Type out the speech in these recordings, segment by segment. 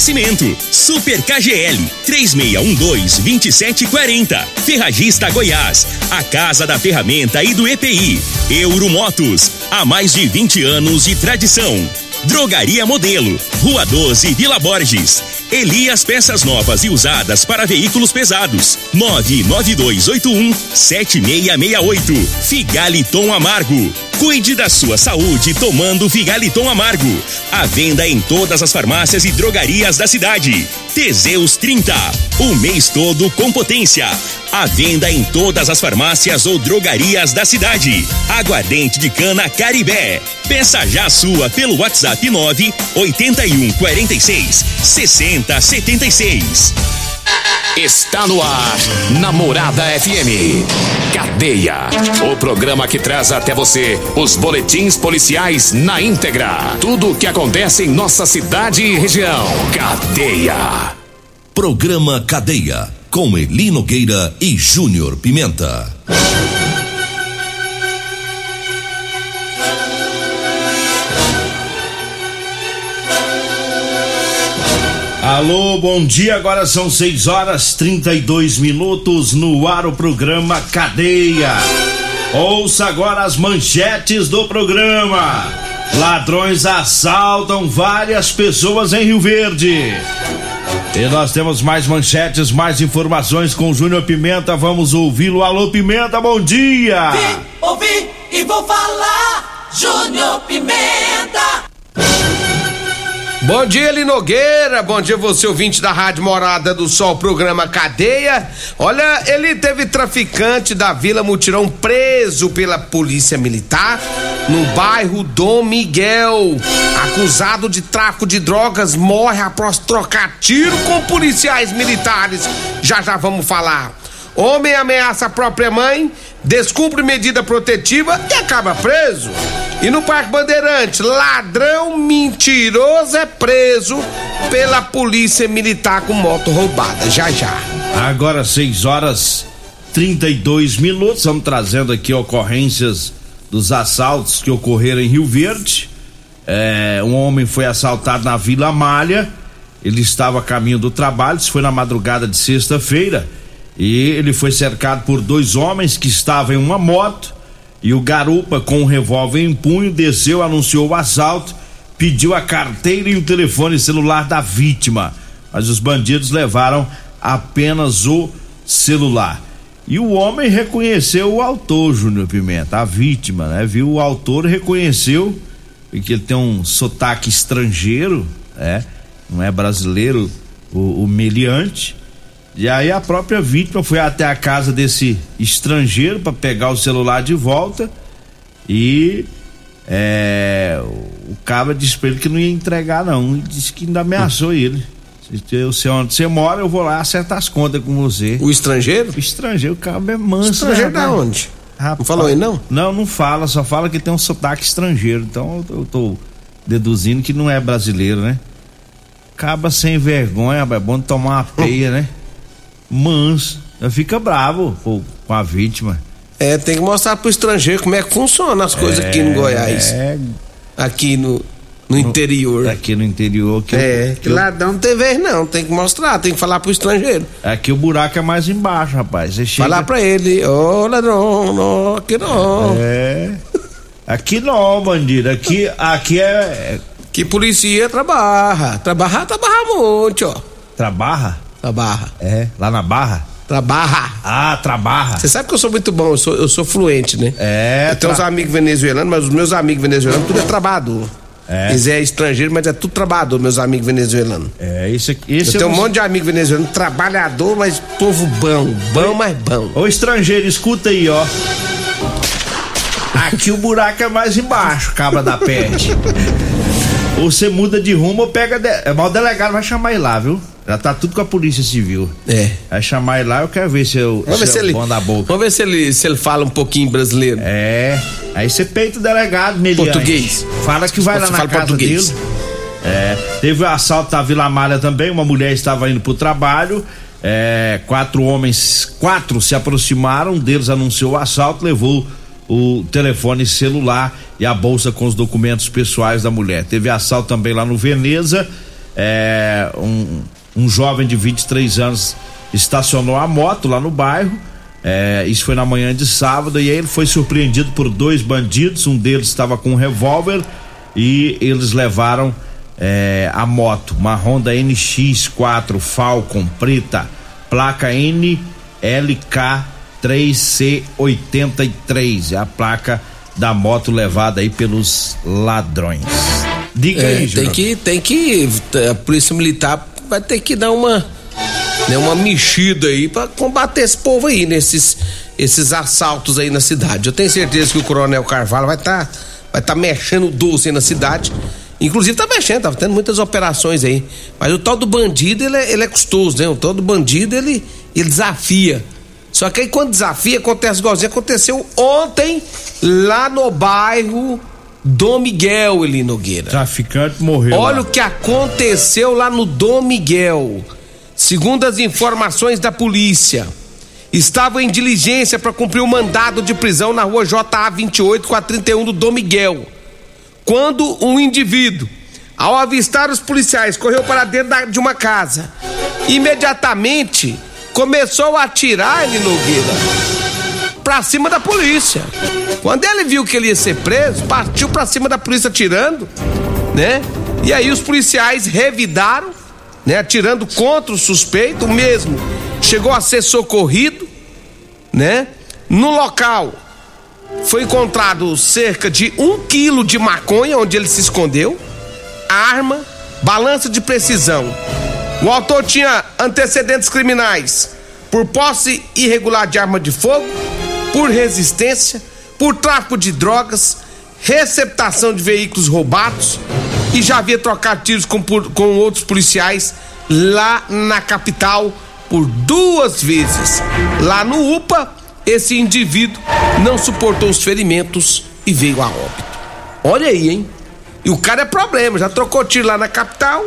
Oferecimento: Super KGL 3612-2740. Ferragista Goiás, a casa da ferramenta e do EPI. Euro Motos, há mais de 20 anos de tradição. Drogaria Modelo, Rua 12, Vila Borges. Elias Peças Novas e Usadas para Veículos Pesados, 99281-7668. Figaliton Amargo. Cuide da sua saúde tomando Figaliton Amargo. À venda em todas as farmácias e drogarias da cidade. Teseus 30. O mês todo com potência. À venda em todas as farmácias ou drogarias da cidade. Aguardente de cana Caribé. Peça já a sua pelo WhatsApp 98146-6076. Está no ar, Namorada FM. Cadeia, o programa que traz até você os boletins policiais na íntegra. Tudo o que acontece em nossa cidade e região. Cadeia. Programa Cadeia, com Eli Nogueira e Júnior Pimenta. Alô, bom dia, agora são 6:32 no ar o programa Cadeia. Ouça agora as manchetes do programa. Ladrões assaltam várias pessoas em Rio Verde. E nós temos mais manchetes, mais informações com o Júnior Pimenta, vamos ouvi-lo. Alô Pimenta, bom dia! Vim, ouvi e vou falar, Júnior Pimenta! Bom dia, Eli Nogueira, bom dia você ouvinte da Rádio Morada do Sol, programa Cadeia. Olha, ele teve traficante da Vila Mutirão preso pela polícia militar no bairro Dom Miguel. Acusado de tráfico de drogas, morre após trocar tiro com policiais militares. Já vamos falar. Homem ameaça a própria mãe, descumpre medida protetiva e acaba preso. E no Parque Bandeirante, ladrão mentiroso é preso pela polícia militar com moto roubada. Já. Agora 6:32. Estamos trazendo aqui ocorrências dos assaltos que ocorreram em Rio Verde. Um homem foi assaltado na Vila Malha. Ele estava a caminho do trabalho. Isso foi na madrugada de sexta-feira. E ele foi cercado por dois homens que estavam em uma moto, e o garupa com um revólver em punho desceu, anunciou o assalto, pediu a carteira e o telefone celular da vítima, mas os bandidos levaram apenas o celular. E o homem reconheceu o autor, Júnior Pimenta, a vítima, né? Viu o autor, reconheceu, porque ele tem um sotaque estrangeiro, né? Não é brasileiro o meliante. E aí a própria vítima foi até a casa desse estrangeiro para pegar o celular de volta, e o cara disse pra ele que não ia entregar não, e disse que ainda ameaçou ele. Eu sei onde você mora, eu vou lá acertar as contas com você. O estrangeiro? O estrangeiro, o cara é manso. Estrangeiro da onde? Rapaz, não falou aí não? Não fala, só fala que tem um sotaque estrangeiro, então eu tô deduzindo que não é brasileiro, né? Acaba sem vergonha, é bom tomar uma peia, né? Manso, fica bravo com a vítima. Tem que mostrar pro estrangeiro como é que funciona as coisas aqui no Goiás. Aqui no interior. Aqui no interior. Que ladrão não tem vez não, tem que mostrar, tem que falar pro estrangeiro. Aqui o buraco é mais embaixo, rapaz. Você chega... Falar pra ele, ô ladrão, não, aqui não. Aqui não, bandido, aqui é... Que polícia trabalha muito, ó. Trabalha? Lá na Barra? Trabalha. Ah, trabalha. Você sabe que eu sou muito bom, eu sou fluente, né? Eu tenho uns amigos venezuelanos, mas os meus amigos venezuelanos tudo é trabalhador. Eles é estrangeiro, mas é tudo trabalhador, meus amigos venezuelanos. Isso eu tenho um monte de amigo venezuelano, trabalhador, mas povo bom, mas bom. Ô estrangeiro, escuta aí, ó. Aqui o buraco é mais embaixo, cabra da peste. Ou você muda de rumo ou pega... Mas o delegado vai chamar ele lá, viu? Já tá tudo com a polícia civil. Vai chamar ele lá, eu quero ver se eu... Vamos ver se ele... Bom da boca. Vamos ver se ele fala um pouquinho brasileiro. Aí você peita o delegado, Meliante. Português. Fala que vai lá na casa português. Dele. Teve o assalto da Vila Malha também, uma mulher estava indo pro trabalho, quatro homens se aproximaram, um deles anunciou o assalto, levou o telefone celular e a bolsa com os documentos pessoais da mulher. Teve assalto também lá no Veneza, um jovem de 23 anos estacionou a moto lá no bairro, isso foi na manhã de sábado, e aí ele foi surpreendido por dois bandidos. Um deles estava com um revólver e eles levaram a moto, uma Honda NX4 Falcon preta, placa NLK 3C83, é a placa da moto levada aí pelos ladrões. Diga aí, Júnior. A polícia militar vai ter que dar uma mexida aí pra combater esse povo aí, esses assaltos aí na cidade. Eu tenho certeza que o Coronel Carvalho vai tá mexendo doce aí na cidade. Inclusive tá mexendo, tá tendo muitas operações aí. Mas o tal do bandido, ele é custoso, né? O tal do bandido, ele desafia. Só que aí quando desafia, acontece igualzinho. Aconteceu ontem lá no bairro Dom Miguel, Eli Nogueira. Traficante morreu. Olha lá. O que aconteceu lá no Dom Miguel. Segundo as informações da polícia, estavam em diligência para cumprir o mandado de prisão na rua JA 28 com a 31 do Dom Miguel, quando um indivíduo, ao avistar os policiais, correu para dentro de uma casa. Imediatamente começou a atirar, Eli Nogueira, pra cima da polícia. Quando ele viu que ele ia ser preso, partiu pra cima da polícia atirando, né? E aí os policiais revidaram, né? Atirando contra o suspeito. O mesmo chegou a ser socorrido, né? No local foi encontrado cerca de 1 quilo de maconha, onde ele se escondeu, arma, balança de precisão. O autor tinha antecedentes criminais por posse irregular de arma de fogo, por resistência, por tráfico de drogas, receptação de veículos roubados, e já havia trocado tiros com outros policiais lá na capital por 2 vezes. Lá no UPA, esse indivíduo não suportou os ferimentos e veio a óbito. Olha aí, hein? E o cara é problema, já trocou tiro lá na capital.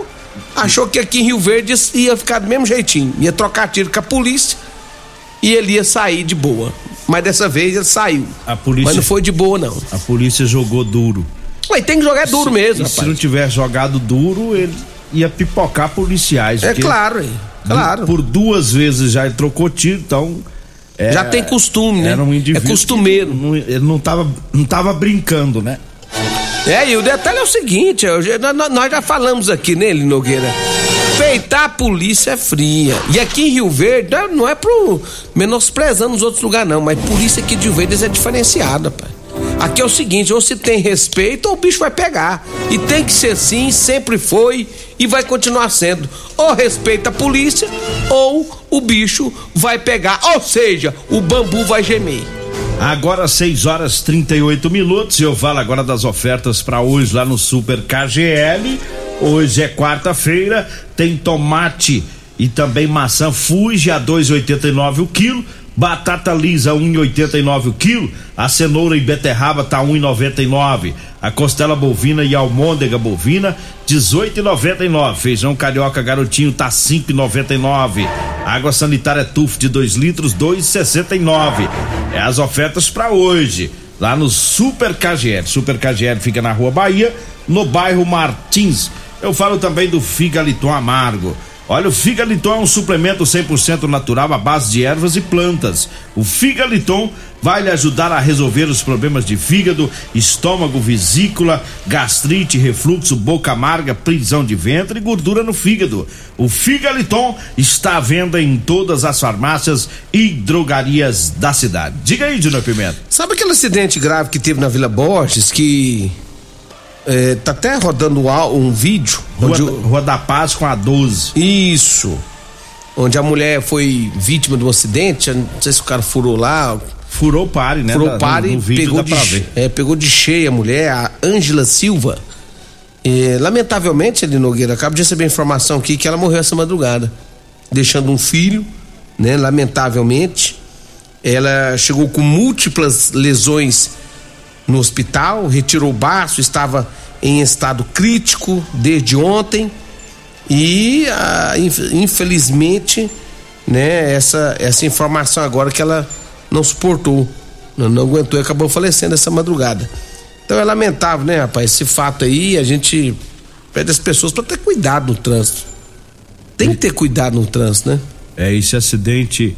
Achou que aqui em Rio Verde ia ficar do mesmo jeitinho, ia trocar tiro com a polícia e ele ia sair de boa. Mas dessa vez ele saiu. A polícia, mas não foi de boa, não. A polícia jogou duro. Ué, tem que jogar duro mesmo, rapaz. Se não tiver jogado duro, ele ia pipocar policiais. É claro, hein? Claro. Por 2 vezes já ele trocou tiro, então. Já tem costume, né? Era um indivíduo. É costumeiro. Ele não tava brincando, né? E o detalhe é o seguinte, nós já falamos aqui, né, Eli Nogueira? Peitar a polícia é fria. E aqui em Rio Verde, não é pro menosprezando os outros lugares, não, mas polícia aqui de Rio Verde é diferenciada, pai. Aqui é o seguinte, ou se tem respeito ou o bicho vai pegar. E tem que ser assim, sempre foi e vai continuar sendo. Ou respeita a polícia ou o bicho vai pegar, ou seja, o bambu vai gemer. Agora 6:38, eu falo agora das ofertas para hoje lá no Super KGL. Hoje é quarta-feira, tem tomate e também maçã Fuji a 2,89 o quilo, batata lisa 1,89 o quilo, a cenoura e beterraba tá 1,99, a costela bovina e almôndega bovina 18,99, feijão carioca garotinho tá 5,99, água sanitária Tuf de 2 litros 2,69. É as ofertas para hoje lá no Super KGL. Super KGL fica na Rua Bahia, no bairro Martins. Eu falo também do Figaliton Amargo. Olha, o Figaliton é um suplemento 100% natural à base de ervas e plantas. O Figaliton vai lhe ajudar a resolver os problemas de fígado, estômago, vesícula, gastrite, refluxo, boca amarga, prisão de ventre e gordura no fígado. O Figaliton está à venda em todas as farmácias e drogarias da cidade. Diga aí, Júnior Pimenta. Sabe aquele acidente grave que teve na Vila Borges que... tá até rodando um vídeo. Rua da Paz com a 12. Isso. Onde a mulher foi vítima de um acidente. Não sei se o cara furou lá. Furou o pare, né? Furou o pare, pegou de cheia a mulher, a Ângela Silva. Lamentavelmente, Eli Nogueira, acabo de receber a informação aqui que ela morreu essa madrugada, deixando um filho, né? Lamentavelmente. Ela chegou com múltiplas lesões no hospital, retirou o baço, estava em estado crítico desde ontem e infelizmente, né, essa informação agora que ela não suportou, não aguentou e acabou falecendo essa madrugada. Então é lamentável, né, rapaz, esse fato aí. A gente pede as pessoas para ter cuidado no trânsito. Tem que ter cuidado no trânsito, né? É, esse acidente,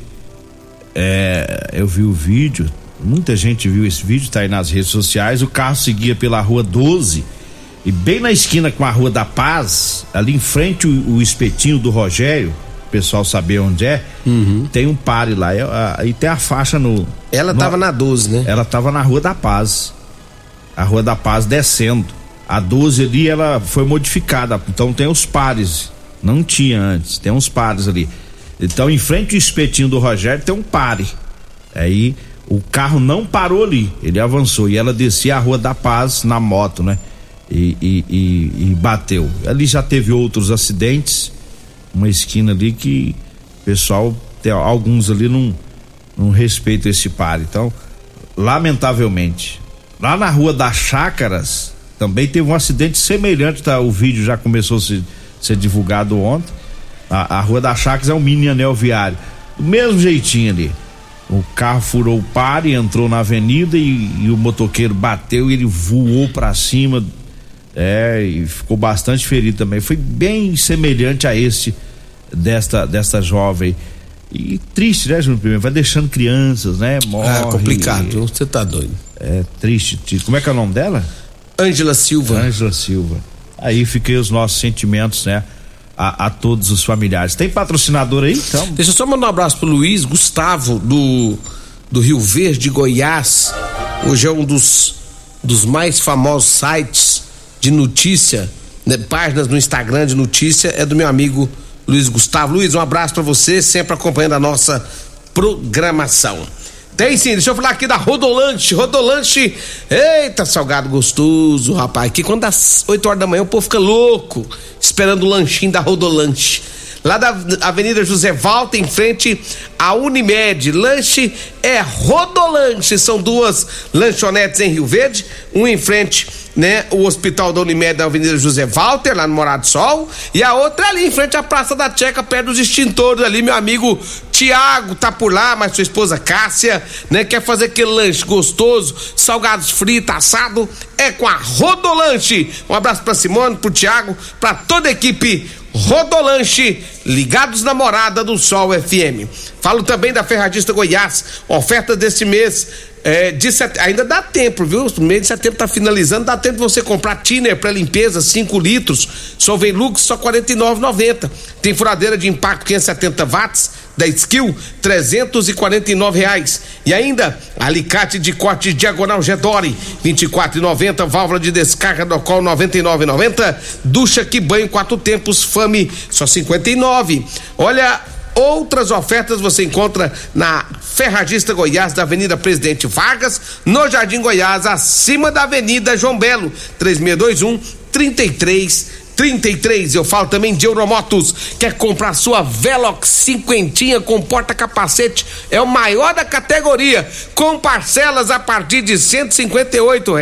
eu vi o vídeo, muita gente viu esse vídeo, tá aí nas redes sociais. O carro seguia pela rua 12 e bem na esquina com a Rua da Paz, ali em frente o espetinho do Rogério, o pessoal saber onde é, tem um pare lá, e tem a faixa no... Ela tava na 12, né? Ela tava na Rua da Paz, a Rua da Paz descendo. A 12 ali, ela foi modificada, então tem os pares, não tinha antes, tem uns pares ali. Então em frente ao espetinho do Rogério tem um pare, aí o carro não parou ali, ele avançou e ela descia a Rua da Paz na moto, né? E bateu. Ali já teve outros acidentes, uma esquina ali que o pessoal, tem alguns ali não respeita esse pare. Então, lamentavelmente, lá na Rua das Chácaras também teve um acidente semelhante, tá? O vídeo já começou a ser divulgado ontem. A Rua das Chácaras é um mini anel viário, do mesmo jeitinho ali. O carro furou o pare, entrou na avenida e o motoqueiro bateu e ele voou pra cima, e ficou bastante ferido também. Foi bem semelhante a esse desta jovem. E triste, né, Júnior Pimenta? Vai deixando crianças, né? Morre. Ah, complicado, você tá doido. É triste. Como é que é o nome dela? Ângela Silva. Aí fiquei os nossos sentimentos, né? A todos os familiares. Tem patrocinador aí? Então. Deixa eu só mandar um abraço pro Luiz Gustavo do Rio Verde, Goiás. Hoje é um dos mais famosos sites de notícia, né? Páginas no Instagram de notícia, é do meu amigo Luiz Gustavo. Luiz, um abraço pra você, sempre acompanhando a nossa programação. Tem sim, deixa eu falar aqui da Rodolante, eita, salgado gostoso, rapaz, que quando às 8 horas da manhã o povo fica louco esperando o lanchinho da Rodolante, lá da Avenida José Valta, em frente à Unimed. Lanche é Rodolante, são duas lanchonetes em Rio Verde, um em frente, né, o Hospital da Unimed na Avenida José Walter, lá no Morada do Sol, e a outra ali em frente à Praça da Checa, perto dos extintores ali. Meu amigo Tiago tá por lá, mas sua esposa Cássia, né, quer fazer aquele lanche gostoso, salgados fritos, assado, é com a Rodolanche. Um abraço pra Simone, pro Tiago, pra toda a equipe Rodolanche, ligados na Morada do Sol FM. Falo também da Ferragista Goiás, oferta desse mês, ainda dá tempo, viu? O mês de setembro tá finalizando, dá tempo de você comprar thinner para limpeza, 5 litros, Solve Lux, só R$ 49,90. Tem furadeira de impacto 570 watts da Skill, R$ 349. E ainda, alicate de corte diagonal Gedore, R$ 24,90. Válvula de descarga Docol, R$ 99,90. Ducha que banho 4 tempos Fami, só R$ 59. Olha, outras ofertas você encontra na Ferragista Goiás, da Avenida Presidente Vargas, no Jardim Goiás, acima da Avenida João Belo, 3621-3333. Eu falo também de Euro Motos. Quer comprar sua Velox 50 com porta-capacete? É o maior da categoria, com parcelas a partir de R$ 158.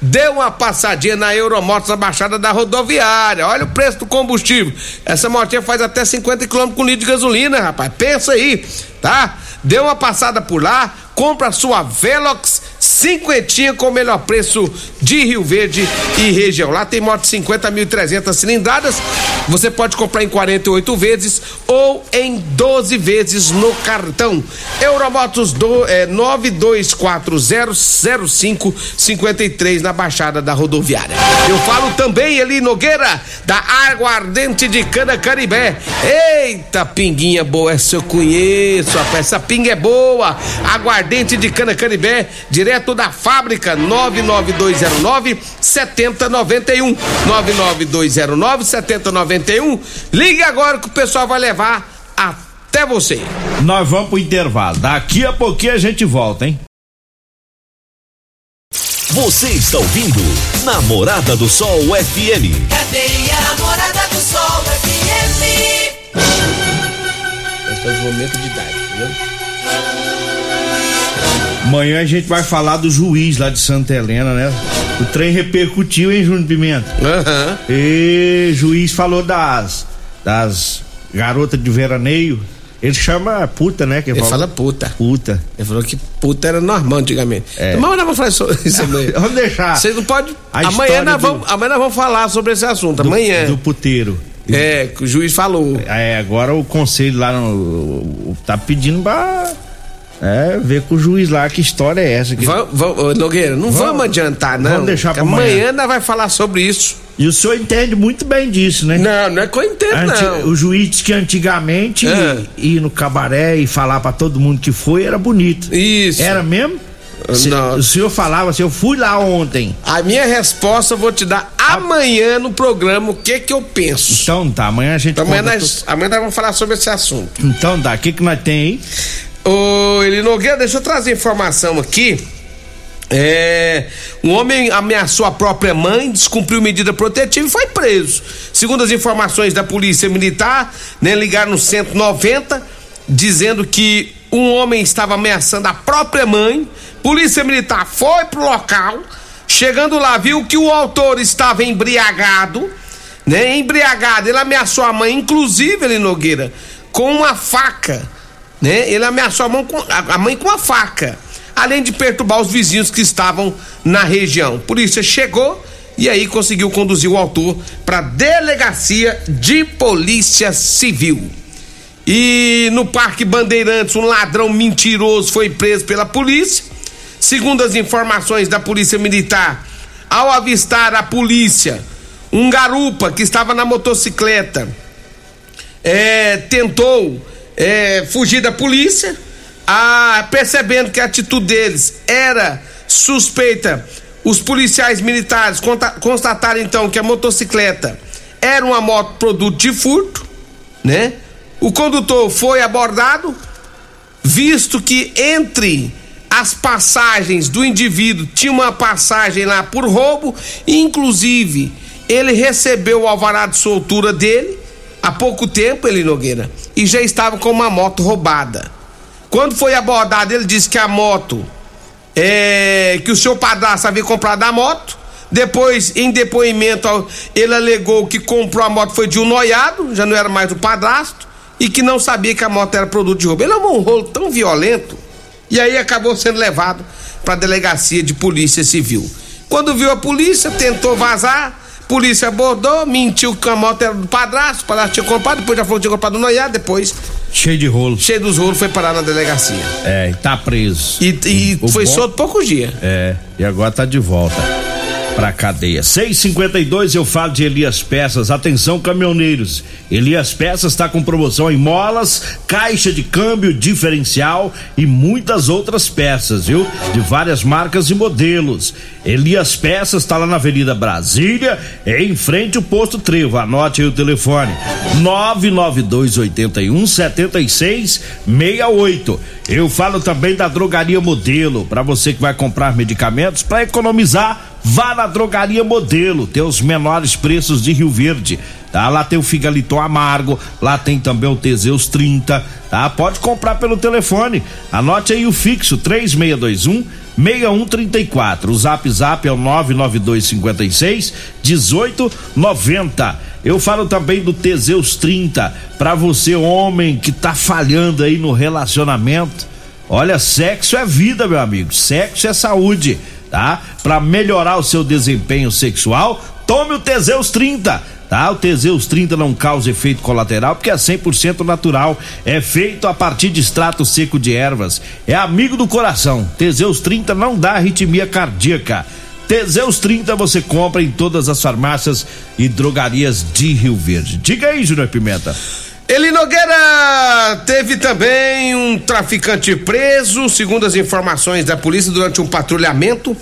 Dê uma passadinha na Euro Motos, na Baixada da Rodoviária. Olha o preço do combustível. Essa motinha faz até 50 km com litro de gasolina, rapaz. Pensa aí, tá? Dê uma passada por lá, compra a sua Velox 50 com o melhor preço de Rio Verde e região. Lá tem moto 50.300 cilindradas, você pode comprar em 48 vezes ou em 12 vezes no cartão. Euromotos 92400553, na Baixada da Rodoviária. Eu falo também, Eli Nogueira, da Água Ardente de Cana Caribé. Eita, pinguinha boa, essa eu conheço, rapaz, essa pinga é boa. Água Ardente de Cana Caribé, direto da fábrica, 99209-7091. 99209-7091. Ligue agora que o pessoal vai levar até você. Nós vamos pro intervalo. Daqui a pouquinho a gente volta, hein? Você está ouvindo Namorada do Sol FM. Cadê a Namorada do Sol FM? Esse é o momento de idade, entendeu? Amanhã a gente vai falar do juiz lá de Santa Helena, né? O trem repercutiu, hein, Júnior Pimenta? E juiz falou das garotas de veraneio Ele chama puta, né? Que ele fala puta. Puta. Ele falou que puta era normal antigamente. É. Mas nós vamos falar isso amanhã. Vamos deixar. Vocês não podem. Amanhã nós vamos falar sobre esse assunto. Amanhã. Do puteiro. É, que o juiz falou. É, agora o conselho lá no, tá pedindo pra. É, ver com o juiz lá que história é essa. Que... Nogueira, não vamos adiantar, não. Vamos deixar pra amanhã. Amanhã nós vai falar sobre isso. E o senhor entende muito bem disso, né? Não, não é que eu entendo, não. O juiz disse que antigamente ir no cabaré e falar pra todo mundo que foi era bonito. Isso. Era mesmo? Não. O senhor falava assim, eu fui lá ontem. A minha resposta eu vou te dar amanhã no programa, o que que eu penso. Então tá, amanhã a gente... Então, amanhã nós vamos falar sobre esse assunto. Então tá, o que que nós tem aí? Ô, Eli Nogueira, deixa eu trazer informação aqui. Um homem ameaçou a própria mãe, descumpriu medida protetiva e foi preso. Segundo as informações da polícia militar, né, ligaram no 190, dizendo que um homem estava ameaçando a própria mãe. Polícia militar foi pro local, chegando lá, viu que o autor estava embriagado, né? Embriagado, ele ameaçou a mãe, inclusive, Eli Nogueira, com uma faca. Né? Ele ameaçou a mãe com a faca, além de perturbar os vizinhos que estavam na região. Por isso, ele chegou e aí conseguiu conduzir o autor para a delegacia de polícia civil. E no Parque Bandeirantes, um ladrão mentiroso foi preso pela polícia. Segundo as informações da polícia militar, ao avistar a polícia, um garupa que estava na motocicleta tentou fugir da polícia, percebendo que a atitude deles era suspeita. Os policiais militares constataram então que a motocicleta era uma moto produto de furto, né? O condutor foi abordado, visto que entre as passagens do indivíduo tinha uma passagem lá por roubo, inclusive ele recebeu o alvará de soltura dele há pouco tempo, Eli Nogueira, e já estava com uma moto roubada. Quando foi abordado, ele disse que a moto que o seu padrasto havia comprado a moto. Depois, em depoimento, ele alegou que comprou a moto, foi de um noiado, já não era mais do padrasto, e que não sabia que a moto era produto de roubo. Ele levou um rolo tão violento, e aí acabou sendo levado para a delegacia de polícia civil. Quando viu a polícia, tentou vazar. Polícia abordou, mentiu que a moto era do padrasto, o padrasto tinha comprado, depois já falou que tinha comprado no noiado, depois... Cheio de rolo. Cheio dos rolos, foi parar na delegacia. É, e tá preso. E foi solto poucos dias. É, e agora tá de volta pra cadeia. 6:52, eu falo de Elias Peças. Atenção, caminhoneiros. Elias Peças tá com promoção em molas, caixa de câmbio, diferencial e muitas outras peças, viu? De várias marcas e modelos. Elias Peças está lá na Avenida Brasília, em frente ao Posto Trevo. Anote aí o telefone: 992817668. Eu falo também da Drogaria Modelo. Para você que vai comprar medicamentos, para economizar, vá na Drogaria Modelo. Tem os menores preços de Rio Verde. Tá, lá tem o Figaliton Amargo, lá tem também o Teseus 30, tá? Pode comprar pelo telefone. Anote aí o fixo 3621-6134. O Zap é o 99256-1890. Eu falo também do Teseus 30, pra você, homem, que tá falhando aí no relacionamento. Olha, sexo é vida, meu amigo. Sexo é saúde, tá? Pra melhorar o seu desempenho sexual, tome o Teseus 30. Tá? O Teseus 30 não causa efeito colateral porque é 100% natural. É feito a partir de extrato seco de ervas. É amigo do coração. Teseus 30 não dá arritmia cardíaca. Teseus 30 você compra em todas as farmácias e drogarias de Rio Verde. Diga aí, Júnior Pimenta. Eli Nogueira, teve também um traficante preso. Segundo as informações da polícia, durante um patrulhamento,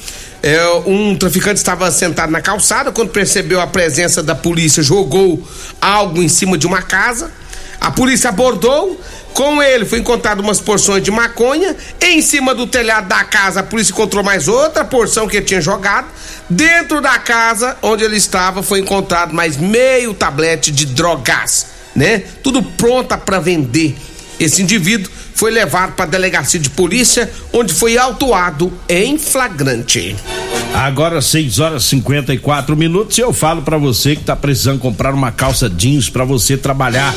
um traficante estava sentado na calçada. Quando percebeu a presença da polícia, jogou algo em cima de uma casa. A polícia abordou. Com ele foi encontrado umas porções de maconha. Em cima do telhado da casa, a polícia encontrou mais outra porção que ele tinha jogado. Dentro da casa onde ele estava foi encontrado mais meio tablete de drogas, né? Tudo pronto para vender. Esse indivíduo foi levado para a delegacia de polícia, onde foi autuado em flagrante. Agora 6:54, eu falo pra você que tá precisando comprar uma calça jeans pra você trabalhar,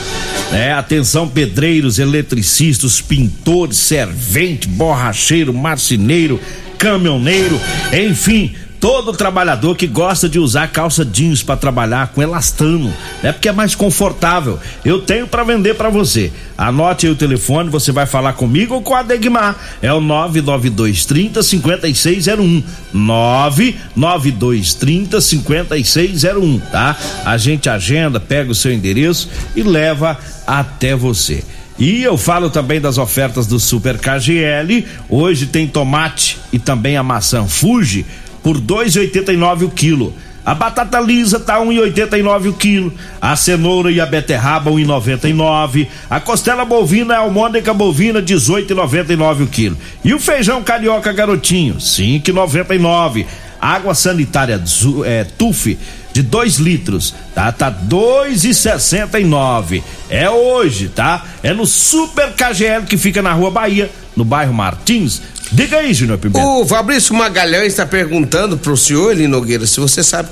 né? Atenção, pedreiros, eletricistas, pintores, servente, borracheiro, marceneiro, caminhoneiro, enfim, todo trabalhador que gosta de usar calça jeans para trabalhar com elastano, né? Porque é mais confortável. Eu tenho para vender para você. Anote aí o telefone, você vai falar comigo ou com a Degmar. É o 99230-5601. 99230-5601, tá? A gente agenda, pega o seu endereço e leva até você. E eu falo também das ofertas do Super KGL. Hoje tem tomate e também a maçã Fuji por R$2,89 o quilo. A batata lisa tá R$1,89 o quilo. A cenoura e a beterraba R$1,99. A costela bovina e a almôndega bovina R$18,99 o quilo. E o feijão carioca garotinho R$5,99. Água sanitária Tuf de 2 litros, tá? Tá R$2,69. É hoje, tá? É no Super KGL, que fica na Rua Bahia, no bairro Martins. Diga aí, Júnior Pimenta. O Fabrício Magalhães está perguntando pro senhor, Eli Nogueira, se você sabe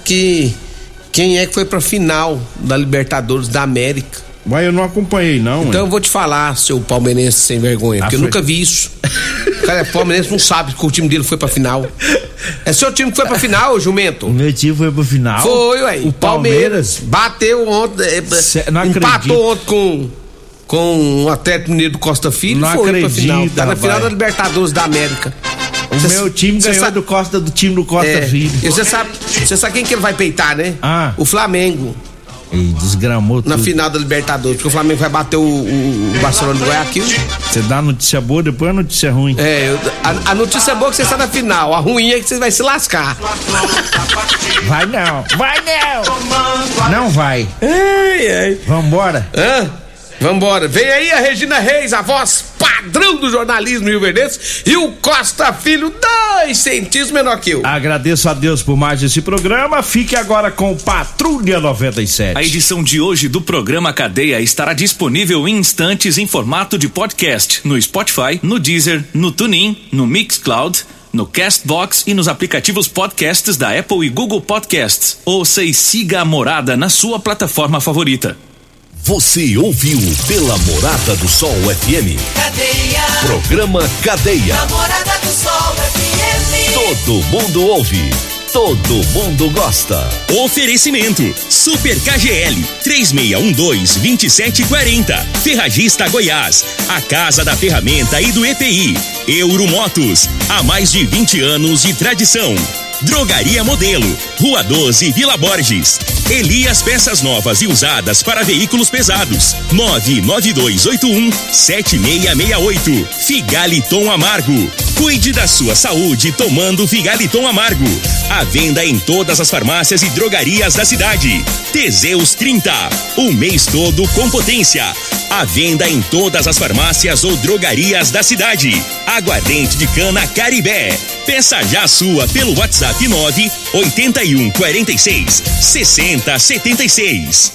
quem é que foi pra final da Libertadores da América. Mas eu não acompanhei, não. Então, hein? Eu vou te falar, seu palmeirense sem vergonha, porque eu nunca vi isso. O cara é palmeirense, não sabe que o time dele foi pra final. É seu time que foi pra final, jumento? O meu time foi pra final? Foi, ué. O Palmeiras bateu ontem, empatou ontem com o Atlético Mineiro do Costa Filho, não foi pra final. Tá na final da Libertadores da América. O meu time ganhou do time do Costa Filho. E você sabe quem que ele vai peitar, né? Ah. O Flamengo. E desgramou tudo. Na final da Libertadores, porque o Flamengo vai bater o Barcelona de Goiás aqui. Você dá a notícia boa, depois a notícia ruim. É, a notícia boa é que você está na final, a ruim é que você vai se lascar. Vai não, vai não. Não vai. Ei, ei. Vambora. Vambora. Vem aí a Regina Reis, a voz padrão do jornalismo rio-verdense, e o Costa Filho, 2 centímetros menor que eu. Agradeço a Deus por mais esse programa. Fique agora com Patrulha 97. A edição de hoje do programa Cadeia estará disponível em instantes em formato de podcast no Spotify, no Deezer, no TuneIn, no Mixcloud, no Castbox e nos aplicativos podcasts da Apple e Google Podcasts. Ouça e siga a Morada na sua plataforma favorita. Você ouviu pela Morada do Sol FM. Cadeia. Programa Cadeia. Na Morada do Sol FM. Todo mundo ouve, todo mundo gosta. Oferecimento: Super KGL 3612-2740. Ferragista Goiás, a casa da ferramenta e do EPI. Euro Motos, há mais de 20 anos de tradição. Drogaria Modelo, Rua 12, Vila Borges. Elias Peças Novas e Usadas para Veículos Pesados, 99281-7668. Figaliton Amargo. Cuide da sua saúde tomando Figaliton Amargo. A venda em todas as farmácias e drogarias da cidade. Teseus 30, o mês todo com potência. A venda em todas as farmácias ou drogarias da cidade. Aguardente de cana Caribé. Peça já sua pelo WhatsApp 98146-6076.